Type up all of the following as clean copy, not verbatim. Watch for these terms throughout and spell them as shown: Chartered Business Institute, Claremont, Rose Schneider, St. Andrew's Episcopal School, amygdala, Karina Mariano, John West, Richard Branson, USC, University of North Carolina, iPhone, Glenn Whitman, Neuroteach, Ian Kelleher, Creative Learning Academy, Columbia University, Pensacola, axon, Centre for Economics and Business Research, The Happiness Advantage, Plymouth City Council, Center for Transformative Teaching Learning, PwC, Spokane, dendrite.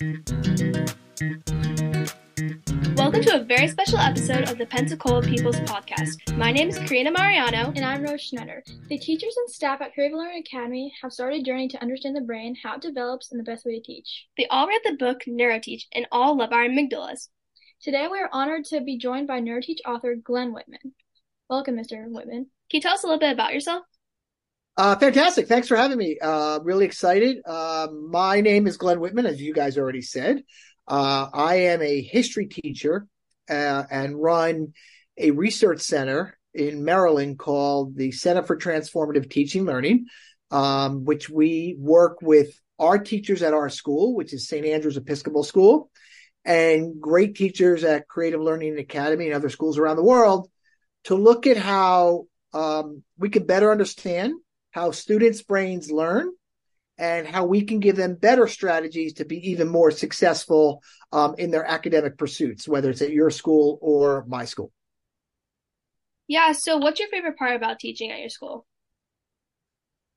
Welcome to a very special episode of the Pensacola People's Podcast. My name is Karina Mariano. And I'm Rose Schneider. The teachers and staff at Creative Learning Academy have started a journey to understand the brain, how it develops, and the best way to teach. They all read the book Neuroteach and all love our amygdalas. Today we are honored to be joined by Neuroteach author Glenn Whitman. Welcome, Mr. Whitman. Can you tell us a little bit about yourself? Fantastic. Thanks for having me. Really excited. My name is Glenn Whitman, as you guys already said. I am a history teacher and run a research center in Maryland called the Center for Transformative Teaching Learning, which we work with our teachers at our school, which is St. Andrew's Episcopal School, and great teachers at Creative Learning Academy and other schools around the world to look at how we can better understand how students' brains learn, and how we can give them better strategies to be even more successful in their academic pursuits, whether it's at your school or my school. Yeah, so what's your favorite part about teaching at your school?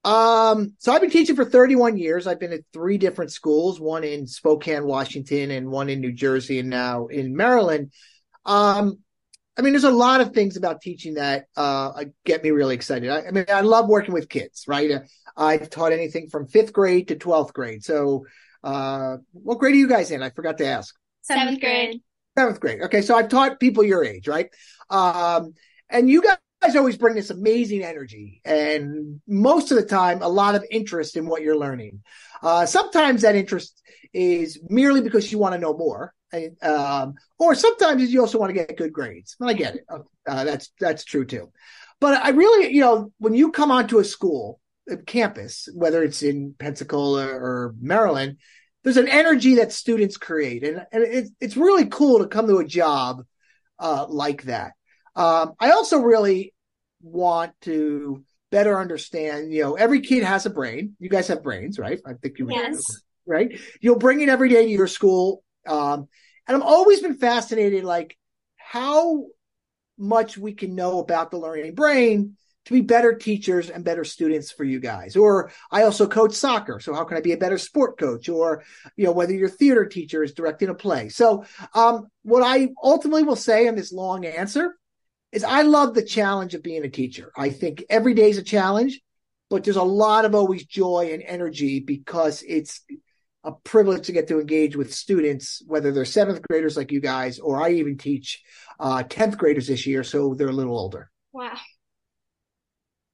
So I've been teaching for 31 years. I've been at three different schools, one in Spokane, Washington, and one in New Jersey, and now in Maryland. I mean, there's a lot of things about teaching that get me really excited. I mean, I love working with kids, right? I've taught anything from 5th grade to 12th grade. So what grade are you guys in? I forgot to ask. 7th grade. 7th grade. Okay, so I've taught people your age, right? And you guys always bring this amazing energy and most of the time a lot of interest in what you're learning. Sometimes that interest is merely because you want to know more. Or sometimes you also want to get good grades. And I get it. That's true too. But I really, when you come onto a school a campus, whether it's in Pensacola or Maryland, there's an energy that students create. And it's really cool to come to a job like that. I also really want to better understand, every kid has a brain. You guys have brains, right? I think you would. Yes. Right? You'll bring it every day to your school. And I've always been fascinated, how much we can know about the learning brain to be better teachers and better students for you guys. Or I also coach soccer. So how can I be a better sport coach? Or, whether your theater teacher is directing a play. So, what I ultimately will say in this long answer is I love the challenge of being a teacher. I think every day is a challenge, but there's a lot of always joy and energy because it's a privilege to get to engage with students, whether they're 7th graders like you guys, or I even teach 10th graders this year, so they're a little older. Wow.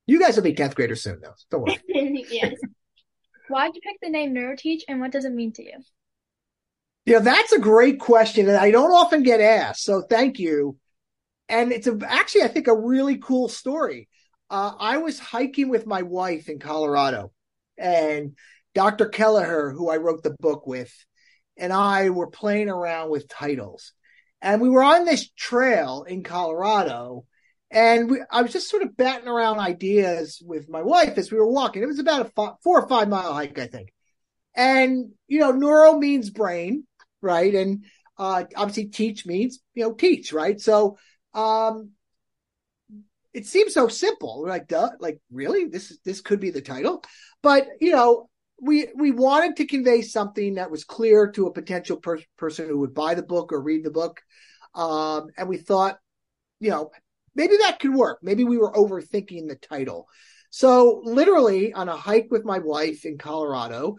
You guys will be 10th graders soon, though. Don't worry. Yes. Why did you pick the name Neuroteach, and what does it mean to you? That's a great question, and I don't often get asked, so thank you. And it's actually, I think, a really cool story. I was hiking with my wife in Colorado, and Dr. Kelleher, who I wrote the book with, and I were playing around with titles. And we were on this trail in Colorado, and I was just sort of batting around ideas with my wife as we were walking. It was about a 4 or 5 mile hike, I think. And, neuro means brain, right? And obviously teach means, teach, right? So it seems so simple. We're like, duh, really? This could be the title? But, we wanted to convey something that was clear to a potential person who would buy the book or read the book. And we thought, maybe that could work. Maybe we were overthinking the title. So literally on a hike with my wife in Colorado,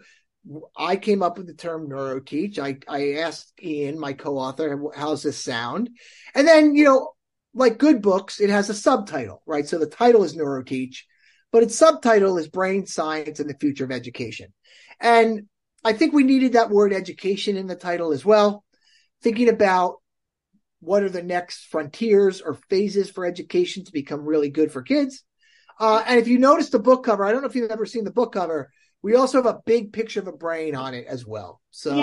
I came up with the term Neuroteach. I asked Ian, my co-author, how's this sound? And then, like good books, it has a subtitle, right? So the title is Neuroteach. But its subtitle is Brain Science and the Future of Education. And I think we needed that word education in the title as well, thinking about what are the next frontiers or phases for education to become really good for kids. And if you notice the book cover, I don't know if you've ever seen the book cover, we also have a big picture of a brain on it as well. So,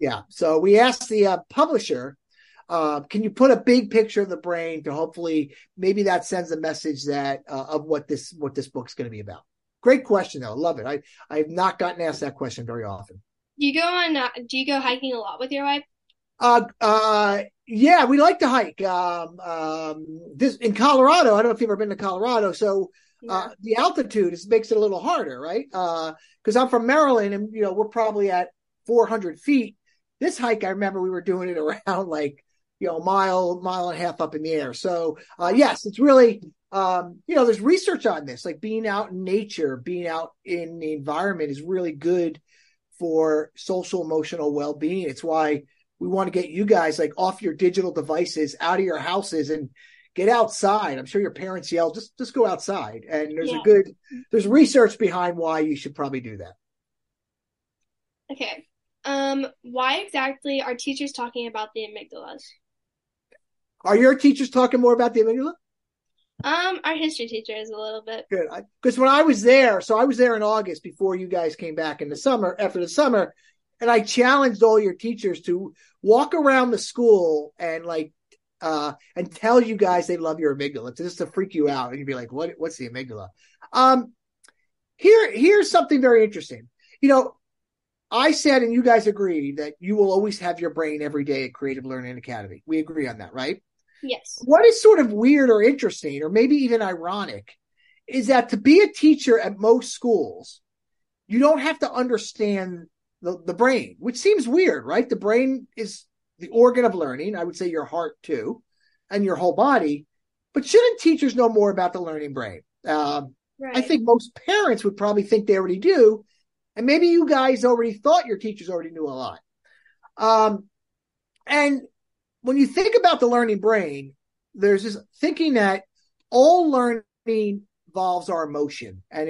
yeah. So we asked the publisher, can you put a big picture of the brain to hopefully maybe that sends a message that of what this book's going to be about? Great question, though. I love it. I have not gotten asked that question very often. Do you go hiking a lot with your wife? Yeah, we like to hike. This in Colorado. I don't know if you've ever been to Colorado, so. The altitude makes it a little harder, right? Because I'm from Maryland, and we're probably at 400 feet. This hike, I remember we were doing it around like, you know, mile and a half up in the air. So yes, it's really, there's research on this, like being out in nature, being out in the environment is really good for social, emotional well-being. It's why we want to get you guys like off your digital devices, out of your houses and get outside. I'm sure your parents yell, just go outside. And there's there's research behind why you should probably do that. Okay. Why exactly are teachers talking about the amygdalas? Are your teachers talking more about the amygdala? Our history teacher is a little bit. Good. Because when I was there, so I was there in August before you guys came back in the summer, after the summer, and I challenged all your teachers to walk around the school and like, and tell you guys they love your amygdala just to freak you out. And you'd be like, what's the amygdala? Here's something very interesting. You know, I said, and you guys agree, that you will always have your brain every day at Creative Learning Academy. We agree on that, right? Yes. What is sort of weird or interesting, or maybe even ironic, is that to be a teacher at most schools, you don't have to understand the brain, which seems weird, right? The brain is the organ of learning. I would say your heart, too, and your whole body. But shouldn't teachers know more about the learning brain? Right. I think most parents would probably think they already do. And maybe you guys already thought your teachers already knew a lot. And when you think about the learning brain, there's this thinking that all learning involves our emotion and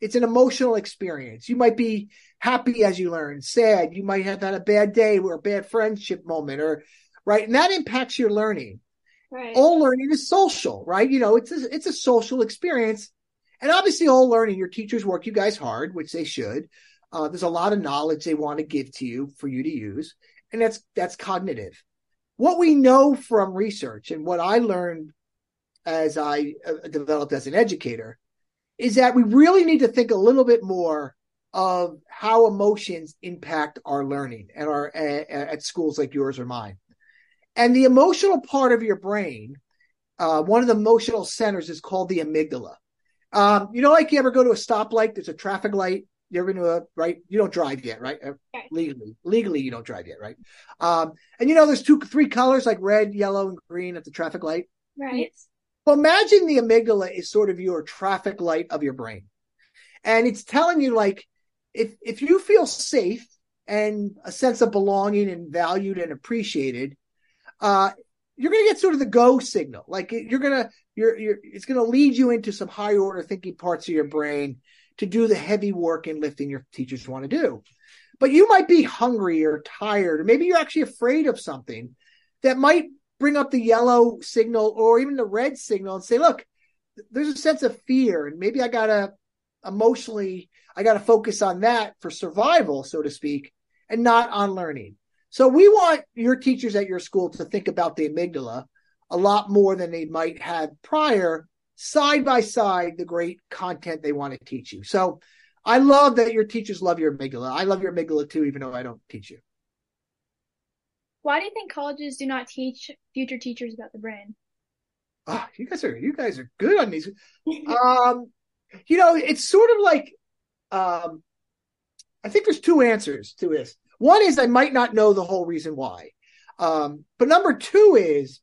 it's an emotional experience. You might be happy as you learn, sad. You might have had a bad day or a bad friendship moment, or right, and that impacts your learning. Right. All learning is social, right? You know, it's a social experience. And obviously all learning, your teachers work you guys hard, which they should. There's a lot of knowledge they want to give to you for you to use. And that's cognitive. What we know from research and what I learned as I developed as an educator is that we really need to think a little bit more of how emotions impact our learning and at schools like yours or mine. And the emotional part of your brain, one of the emotional centers is called the amygdala. Like you ever go to a stoplight, there's a traffic light, you're going to right? You don't drive yet, right? Okay. Legally, you don't drive yet, right? There's three colors like red, yellow, and green at the traffic light. Right. Well, imagine the amygdala is sort of your traffic light of your brain. And it's telling you like, if you feel safe and a sense of belonging and valued and appreciated, you're going to get sort of the go signal. Like it's going to lead you into some higher order thinking parts of your brain to do the heavy work and lifting your teachers want to do. But you might be hungry or tired, or maybe you're actually afraid of something that might bring up the yellow signal or even the red signal and say, look, there's a sense of fear. And maybe I got to focus on that for survival, so to speak, and not on learning. So we want your teachers at your school to think about the amygdala a lot more than they might have prior, side by side, the great content they want to teach you. So I love that your teachers love your amygdala. I love your amygdala too, even though I don't teach you. Why do you think colleges do not teach future teachers about the brain? Oh, you guys are good on these. It's sort of like, I think there's two answers to this. One is I might not know the whole reason why. But number two is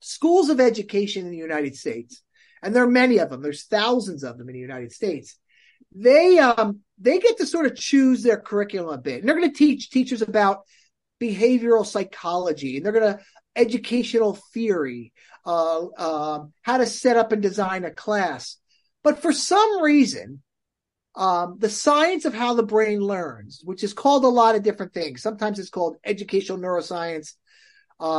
schools of education in the United States, and there are many of them, there's thousands of them in the United States, they get to sort of choose their curriculum a bit. And they're going to teach teachers about behavioral psychology, and they're going to educational theory, how to set up and design a class. But for some reason, the science of how the brain learns, which is called a lot of different things. Sometimes it's called educational neuroscience.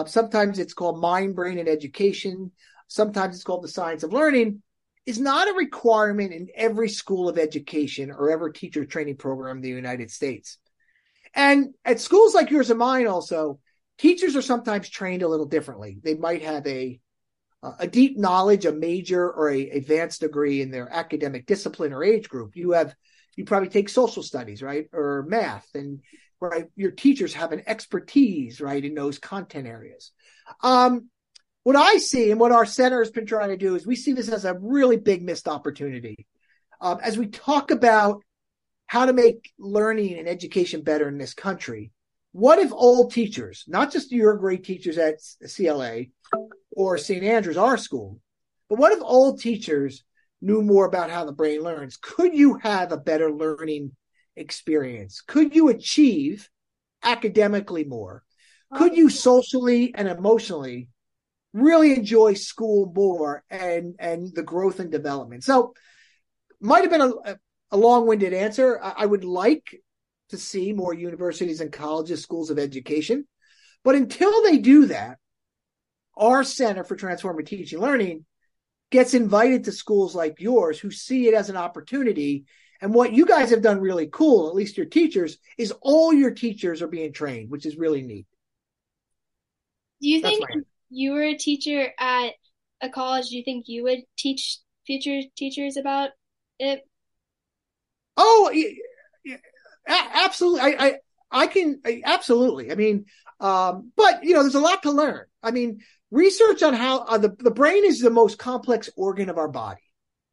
Sometimes it's called mind, brain, and education. Sometimes it's called the science of learning, is not a requirement in every school of education or every teacher training program in the United States. And at schools like yours and mine also, teachers are sometimes trained a little differently. They might have a deep knowledge, a major or a advanced degree in their academic discipline or age group. You probably take social studies, right? Or math, and right, your teachers have an expertise, right, in those content areas. What I see and what our center has been trying to do is we see this as a really big missed opportunity. As we talk about how to make learning and education better in this country. What if all teachers, not just your great teachers at CLA or St. Andrew's, our school, but what if all teachers knew more about how the brain learns? Could you have a better learning experience? Could you achieve academically more? Could you socially and emotionally really enjoy school more and the growth and development? So might have been a long-winded answer. I would like to see more universities and colleges, schools of education. But until they do that, our Center for Transformative Teaching Learning gets invited to schools like yours who see it as an opportunity. And what you guys have done really cool, at least your teachers, is all your teachers are being trained, which is really neat. Do you think if you were a teacher at a college, do you think you would teach future teachers about it? Oh, yeah, absolutely. I can absolutely. I mean, but you know, there's a lot to learn. I mean, research on how the brain is the most complex organ of our body,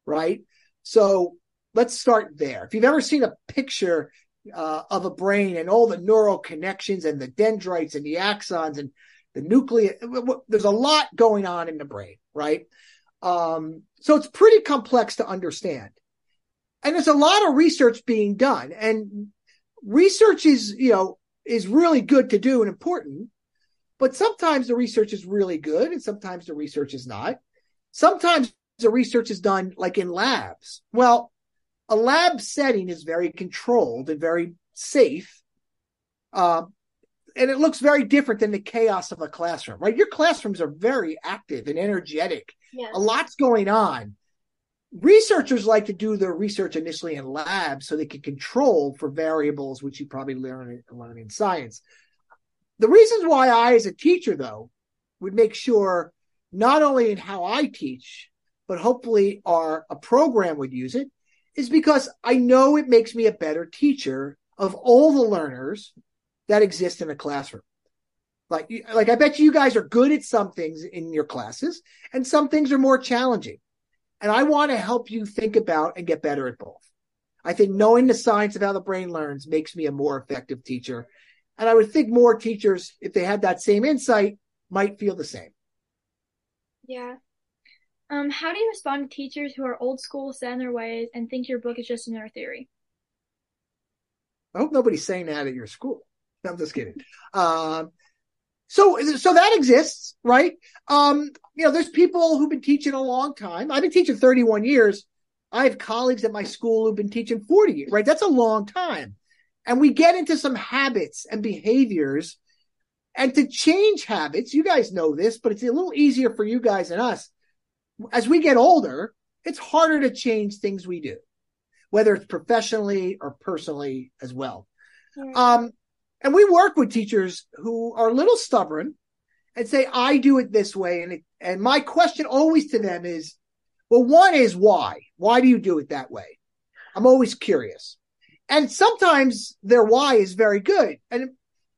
right? So let's start there. If you've ever seen a picture of a brain and all the neural connections and the dendrites and the axons and the nucleus, there's a lot going on in the brain, right? So it's pretty complex to understand. And there's a lot of research being done. And research is really good to do and important. But sometimes the research is really good and sometimes the research is not. Sometimes the research is done like in labs. Well, a lab setting is very controlled and very safe. And it looks very different than the chaos of a classroom, right? Your classrooms are very active and energetic. Yeah. A lot's going on. Researchers like to do their research initially in labs so they can control for variables, which you probably learn in science. The reasons why I, as a teacher, though, would make sure not only in how I teach, but hopefully a program would use it, is because I know it makes me a better teacher of all the learners that exist in a classroom. Like I bet you guys are good at some things in your classes, and some things are more challenging. And I want to help you think about and get better at both. I think knowing the science of how the brain learns makes me a more effective teacher. And I would think more teachers, if they had that same insight, might feel the same. Yeah. How do you respond to teachers who are old school, set in their ways, and think your book is just another theory? I hope nobody's saying that at your school. No, I'm just kidding. So that exists, right? There's people who've been teaching a long time. I've been teaching 31 years. I have colleagues at my school who've been teaching 40 years, right? That's a long time. And we get into some habits and behaviors. And to change habits, you guys know this, but it's a little easier for you guys and us. As we get older, it's harder to change things we do, whether it's professionally or personally as well. Yeah. And we work with teachers who are a little stubborn and say, I do it this way. And my question always to them is, well, one is why? Why do you do it that way? I'm always curious. And sometimes their why is very good. And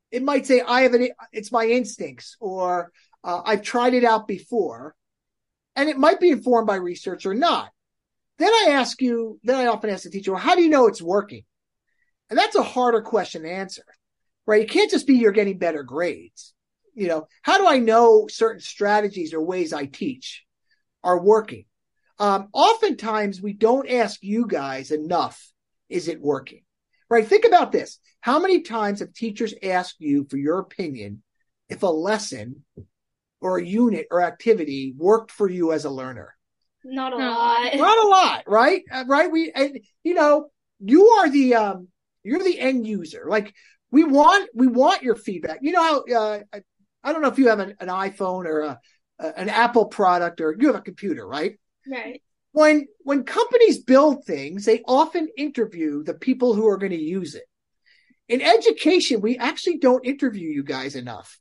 it might say, it's my instincts, or I've tried it out before. And it might be informed by research or not. Then I often ask the teacher, well, how do you know it's working? And that's a harder question to answer. Right? It can't just be you're getting better grades. You know, how do I know certain strategies or ways I teach are working? Oftentimes we don't ask you guys enough, is it working? Right? Think about this. How many times have teachers asked you for your opinion if a lesson or a unit or activity worked for you as a learner? Not a lot. Not a lot, right? Right? You are you're the end user. Like, We want your feedback. You know how I don't know if you have an iPhone or an Apple product, or you have a computer, right? Right. When companies build things, they often interview the people who are going to use it. In education, we actually don't interview you guys enough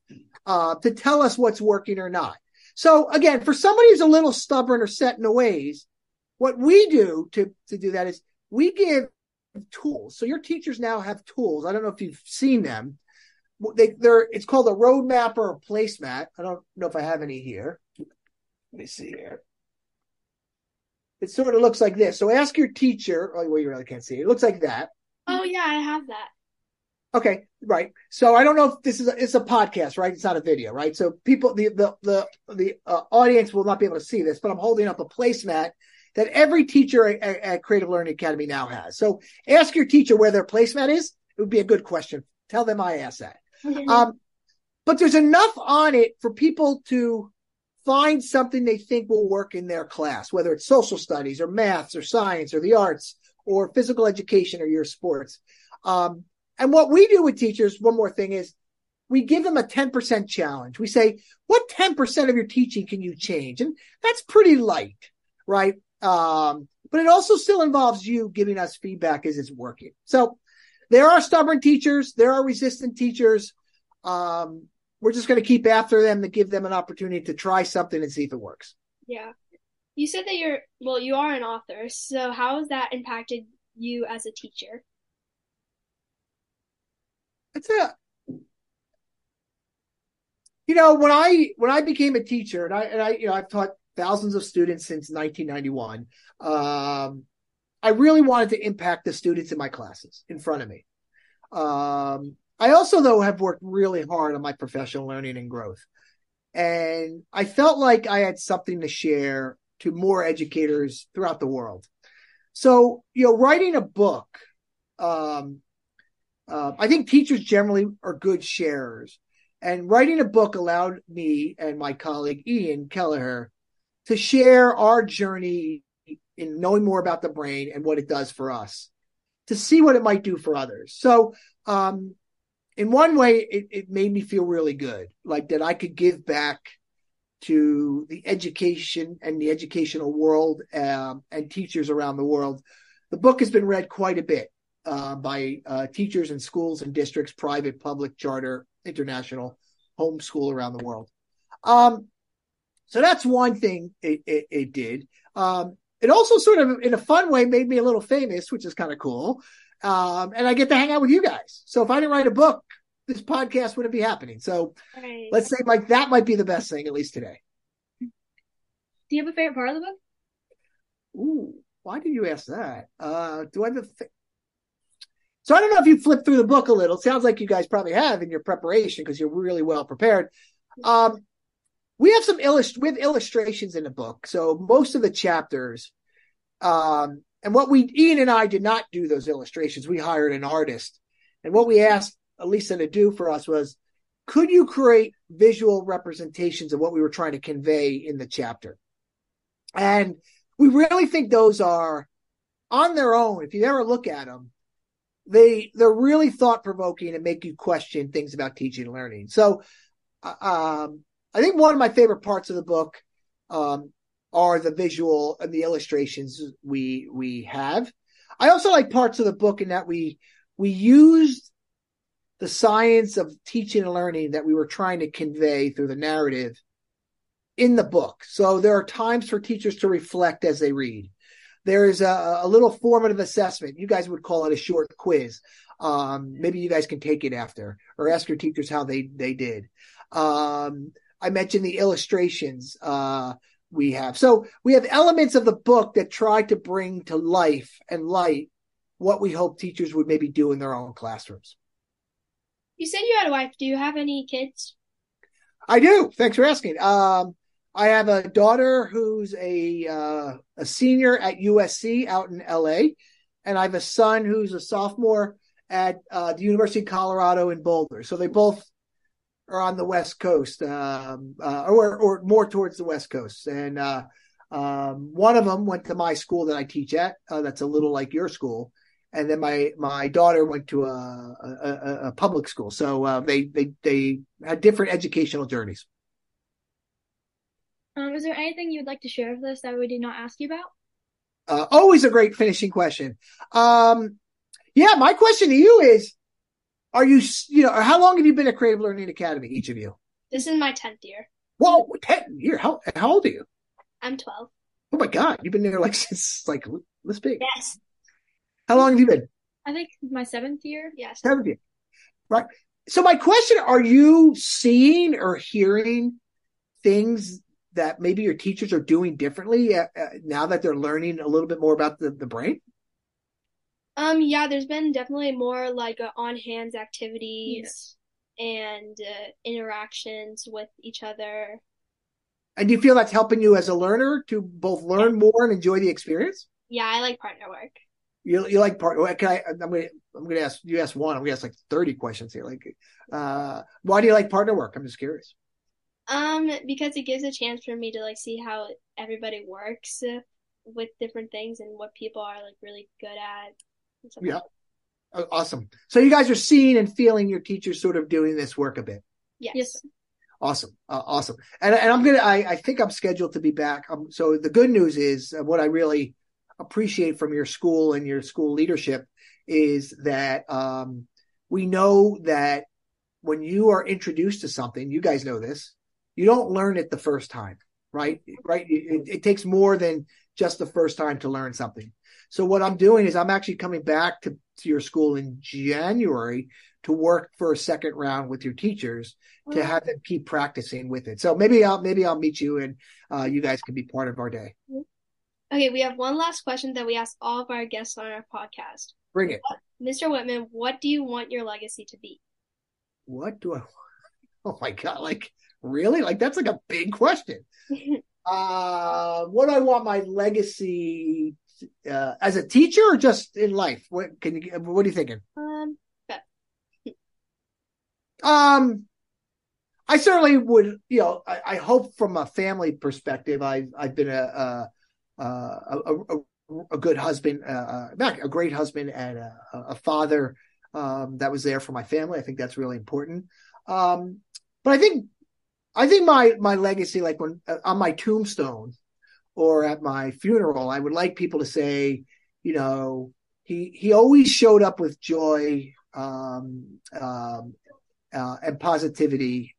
to tell us what's working or not. So again, for somebody who's a little stubborn or set in the ways, what we do to do that is we give tools. So your teachers now have tools. I don't know if you've seen them. It's called a roadmap or a placemat. I don't know if I have any here. Let me see here. It sort of looks like this. So ask your teacher. Oh, well, you really can't see it. It looks like that. Oh, yeah, I have that. Okay, right. So I don't know if this is it's a podcast, right? It's not a video, right? So people, the audience will not be able to see this, but I'm holding up a placemat that every teacher at Creative Learning Academy now has. So ask your teacher where their placemat is. It would be a good question. Tell them I asked that. But there's enough on it for people to find something they think will work in their class, whether it's social studies or maths or science or the arts or physical education or your sports. And what we do with teachers, one more thing, is we give them a 10% challenge. We say, what 10% of your teaching can you change? And that's pretty light, right? But it also still involves you giving us feedback as it's working. So there are stubborn teachers. There are resistant teachers. We're just going to keep after them to give them an opportunity to try something and see if it works. Yeah. You said that you are an author. So how has that impacted you as a teacher? When I became a teacher and I've taught thousands of students since 1991, I really wanted to impact the students in my classes in front of me. I also, though, have worked really hard on my professional learning and growth. And I felt like I had something to share to more educators throughout the world. So, writing a book, I think teachers generally are good sharers. And writing a book allowed me and my colleague, Ian Kelleher, to share our journey in knowing more about the brain and what it does for us, to see what it might do for others. So, in one way, it made me feel really good, like that I could give back to the education and the educational world and teachers around the world. The book has been read quite a bit by teachers in schools and districts, private, public, charter, international, homeschool around the world. So that's one thing it did. It also sort of, in a fun way, made me a little famous, which is kind of cool. And I get to hang out with you guys. So if I didn't write a book, this podcast wouldn't be happening. So right. Let's say like that might be the best thing, at least today. Do you have a favorite part of the book? Ooh, why did you ask that? Do I have a So I don't know if you flipped through the book a little. It sounds like you guys probably have in your preparation because you're really well prepared. We have some illustrations in the book. So most of the chapters, and what Ian and I did not do those illustrations. We hired an artist. And what we asked Elisa to do for us was, could you create visual representations of what we were trying to convey in the chapter? And we really think those are, on their own, if you ever look at them, they're really thought-provoking and make you question things about teaching and learning. So I think one of my favorite parts of the book are the visual and the illustrations we have. I also like parts of the book in that we used the science of teaching and learning that we were trying to convey through the narrative in the book. So there are times for teachers to reflect as they read. There is a little formative assessment. You guys would call it a short quiz. Maybe you guys can take it after or ask your teachers how they did. I mentioned the illustrations, we have. So we have elements of the book that try to bring to life and light what we hope teachers would maybe do in their own classrooms. You said you had a wife. Do you have any kids? I do. Thanks for asking. I have a daughter who's a senior at USC out in LA, and I have a son who's a sophomore at the University of Colorado in Boulder. So they both are on the West Coast, or more towards the West Coast. And one of them went to my school that I teach at. That's a little like your school. And then my daughter went to a public school. So they had different educational journeys. Is there anything you'd like to share with us that we did not ask you about? Always a great finishing question. My question to you is, are you, how long have you been at Creative Learning Academy, each of you? This is my 10th year. Whoa, 10th year. How old are you? I'm 12. Oh my God. You've been there since this big. Yes. How long have you been? I think my 7th year. Yes. 7th year. Right. So my question, are you seeing or hearing things that maybe your teachers are doing differently now that they're learning a little bit more about the brain? Yeah, there's been definitely more like on-hands activities and interactions with each other. And do you feel that's helping you as a learner to both learn more and enjoy the experience? Yeah, I like partner work. You like partner work? I'm gonna ask you. Ask one. I'm gonna ask like 30 questions here. Like, why do you like partner work? I'm just curious. Because it gives a chance for me to like see how everybody works with different things and what people are like really good at. Yeah. Awesome. So you guys are seeing and feeling your teachers sort of doing this work a bit. Yes. Awesome. Awesome. And I think I'm scheduled to be back. So the good news is what I really appreciate from your school and your school leadership is that we know that when you are introduced to something, you guys know this, you don't learn it the first time, right? Right. It takes more than just the first time to learn something. So what I'm doing is I'm actually coming back to your school in January to work for a second round with your teachers to have them keep practicing with it. So maybe I'll meet you and you guys can be part of our day. Okay, we have one last question that we ask all of our guests on our podcast. Bring it. Mr. Whitman, what do you want your legacy to be? What do I want? Oh my God, like really? Like that's like a big question. What do I want my legacy as a teacher or just in life? What are you thinking? I certainly would, I hope from a family perspective, I've been a good husband, a great husband and a father, that was there for my family. I think that's really important. But I think my legacy, like when on my tombstone or at my funeral, I would like people to say, he always showed up with joy, and positivity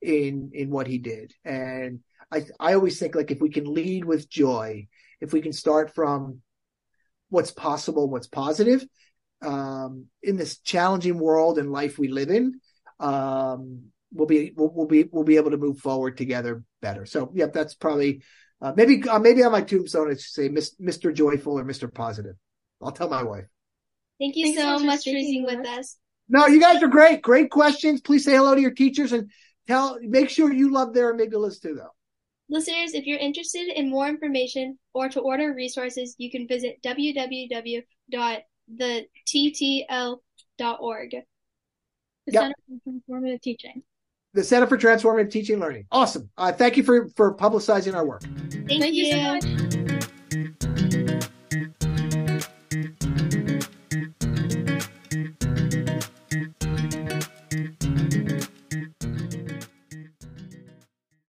in what he did. And I always think like if we can lead with joy, if we can start from what's possible, what's positive in this challenging world and life we live in, we'll be able to move forward together better. So yeah, that's probably maybe on my tombstone I should say Mr. Joyful or Mr. Positive. I'll tell my wife. Thank you so much for being with us. No, you guys are great. Great questions. Please say hello to your teachers and make sure you love their amygdalas too, though. Listeners, if you're interested in more information or to order resources, you can visit www.thetl.org. The Center for Transformative Teaching. The Center for Transformative Teaching Learning. Awesome. Thank you for publicizing our work. Thank you so much.